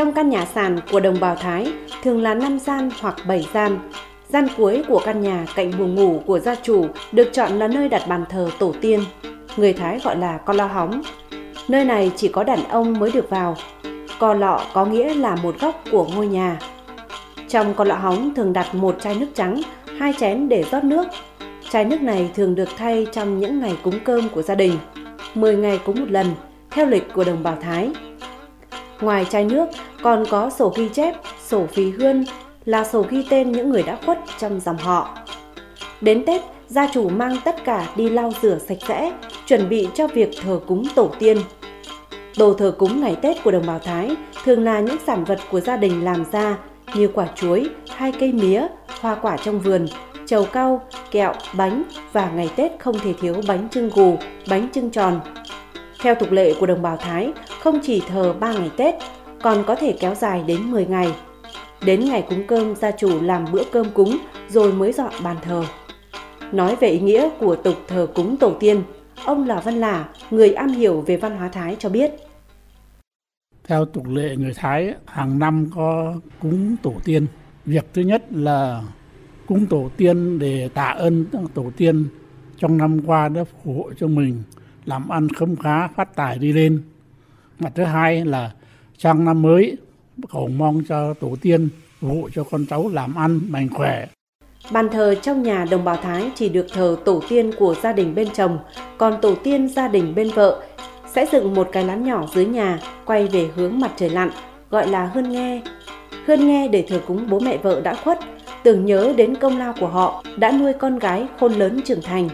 Trong căn nhà sàn của đồng bào Thái thường là 5 gian hoặc 7 gian. Gian cuối của căn nhà cạnh buồng ngủ của gia chủ được chọn là nơi đặt bàn thờ tổ tiên. Người Thái gọi là co lọ hóng. Nơi này chỉ có đàn ông mới được vào. Co lọ có nghĩa là một góc của ngôi nhà. Trong co lọ hóng thường đặt một chai nước trắng, 2 chén để rót nước. Chai nước này thường được thay trong những ngày cúng cơm của gia đình, 10 ngày cúng một lần, theo lịch của đồng bào Thái. Ngoài chai nước còn có sổ ghi chép, sổ phí hương là sổ ghi tên những người đã khuất trong dòng họ. Đến Tết, gia chủ mang tất cả đi lau rửa sạch sẽ, chuẩn bị cho việc thờ cúng tổ tiên. Đồ thờ cúng ngày Tết của đồng bào Thái thường là những sản vật của gia đình làm ra như quả chuối, 2 cây mía, hoa quả trong vườn, trầu cau, kẹo, bánh và ngày Tết không thể thiếu bánh chưng gù, bánh chưng tròn. Theo tục lệ của đồng bào Thái, không chỉ thờ 3 ngày Tết, còn có thể kéo dài đến 10 ngày. Đến ngày cúng cơm, gia chủ làm bữa cơm cúng rồi mới dọn bàn thờ. Nói về ý nghĩa của tục thờ cúng tổ tiên, ông Lò Văn Lả, người am hiểu về văn hóa Thái cho biết. Theo tục lệ người Thái, hàng năm có cúng tổ tiên. Việc thứ nhất là cúng tổ tiên để tạ ơn tổ tiên trong năm qua đã phù hộ cho mình, làm ăn khấm khá, phát tài đi lên. Mặt thứ hai là sang năm mới, cầu mong cho tổ tiên phù hộ cho con cháu làm ăn, mạnh khỏe. Bàn thờ trong nhà đồng bào Thái chỉ được thờ tổ tiên của gia đình bên chồng, còn tổ tiên gia đình bên vợ sẽ dựng một cái lán nhỏ dưới nhà quay về hướng mặt trời lặn, gọi là hương nghe. Hương nghe để thờ cúng bố mẹ vợ đã khuất, tưởng nhớ đến công lao của họ đã nuôi con gái khôn lớn trưởng thành.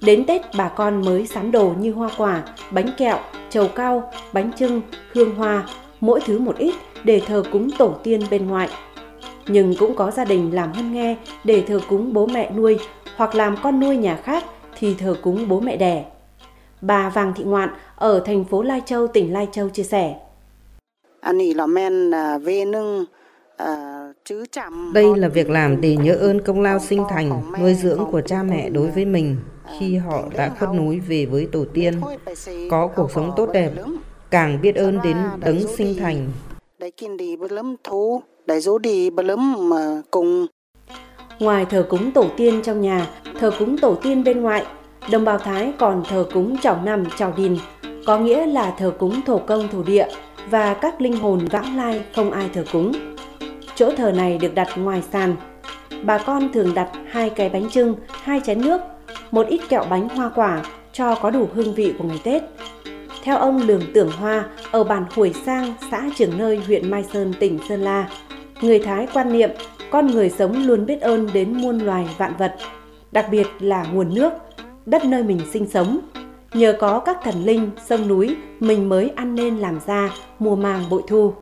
Đến Tết, bà con mới sắm đồ như hoa quả, bánh kẹo, trầu cau, bánh chưng, hương hoa, mỗi thứ một ít để thờ cúng tổ tiên bên ngoại. Nhưng cũng có gia đình làm hân nghe để thờ cúng bố mẹ nuôi hoặc làm con nuôi nhà khác thì thờ cúng bố mẹ đẻ. Bà Vàng Thị Ngoạn ở thành phố Lai Châu, tỉnh Lai Châu chia sẻ. Đây là việc làm để nhớ ơn công lao sinh thành, nuôi dưỡng của cha mẹ đối với mình khi họ đã khuất núi về với tổ tiên, có cuộc sống tốt đẹp, càng biết ơn đến đấng sinh thành. Ngoài thờ cúng tổ tiên trong nhà, thờ cúng tổ tiên bên ngoại, đồng bào Thái còn thờ cúng chảo nằm, chảo đìn, có nghĩa là thờ cúng thổ công thổ địa và các linh hồn vãng lai không ai thờ cúng. Chỗ thờ này được đặt ngoài sàn. Bà con thường đặt 2 cái bánh chưng, 2 chén nước, một ít kẹo bánh hoa quả cho có đủ hương vị của ngày Tết. Theo ông Lường Tưởng Hoa ở bản Huồi Sang, xã Trường Nơi, huyện Mai Sơn, tỉnh Sơn La, người Thái quan niệm con người sống luôn biết ơn đến muôn loài vạn vật, đặc biệt là nguồn nước, đất nơi mình sinh sống. Nhờ có các thần linh, sông núi, mình mới ăn nên làm ra mùa màng bội thu.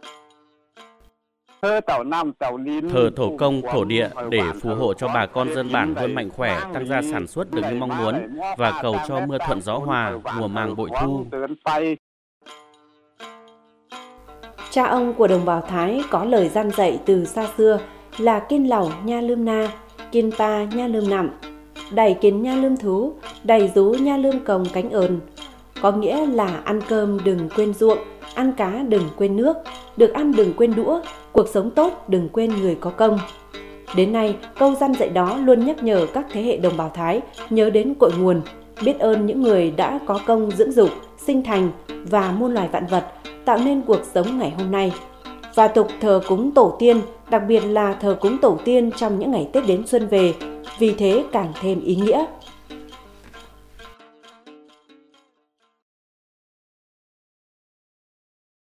Thờ thổ công, thổ địa để phù hộ cho bà con dân bản hơn mạnh khỏe, tăng gia sản xuất được như mong muốn và cầu cho mưa thuận gió hòa, mùa màng bội thu. Cha ông của đồng bào Thái có lời răn dạy từ xa xưa là kiên lẩu nha lươm na, kiên pa nha lươm nằm, đẩy kiến nha lươm thú, đẩy rú nha lươm còng cánh ờn. Có nghĩa là ăn cơm đừng quên ruộng, ăn cá đừng quên nước, được ăn đừng quên đũa, cuộc sống tốt đừng quên người có công. Đến nay, câu răn dạy đó luôn nhắc nhở các thế hệ đồng bào Thái nhớ đến cội nguồn, biết ơn những người đã có công dưỡng dục, sinh thành và muôn loài vạn vật tạo nên cuộc sống ngày hôm nay. Và tục thờ cúng tổ tiên, đặc biệt là thờ cúng tổ tiên trong những ngày Tết đến xuân về, vì thế càng thêm ý nghĩa.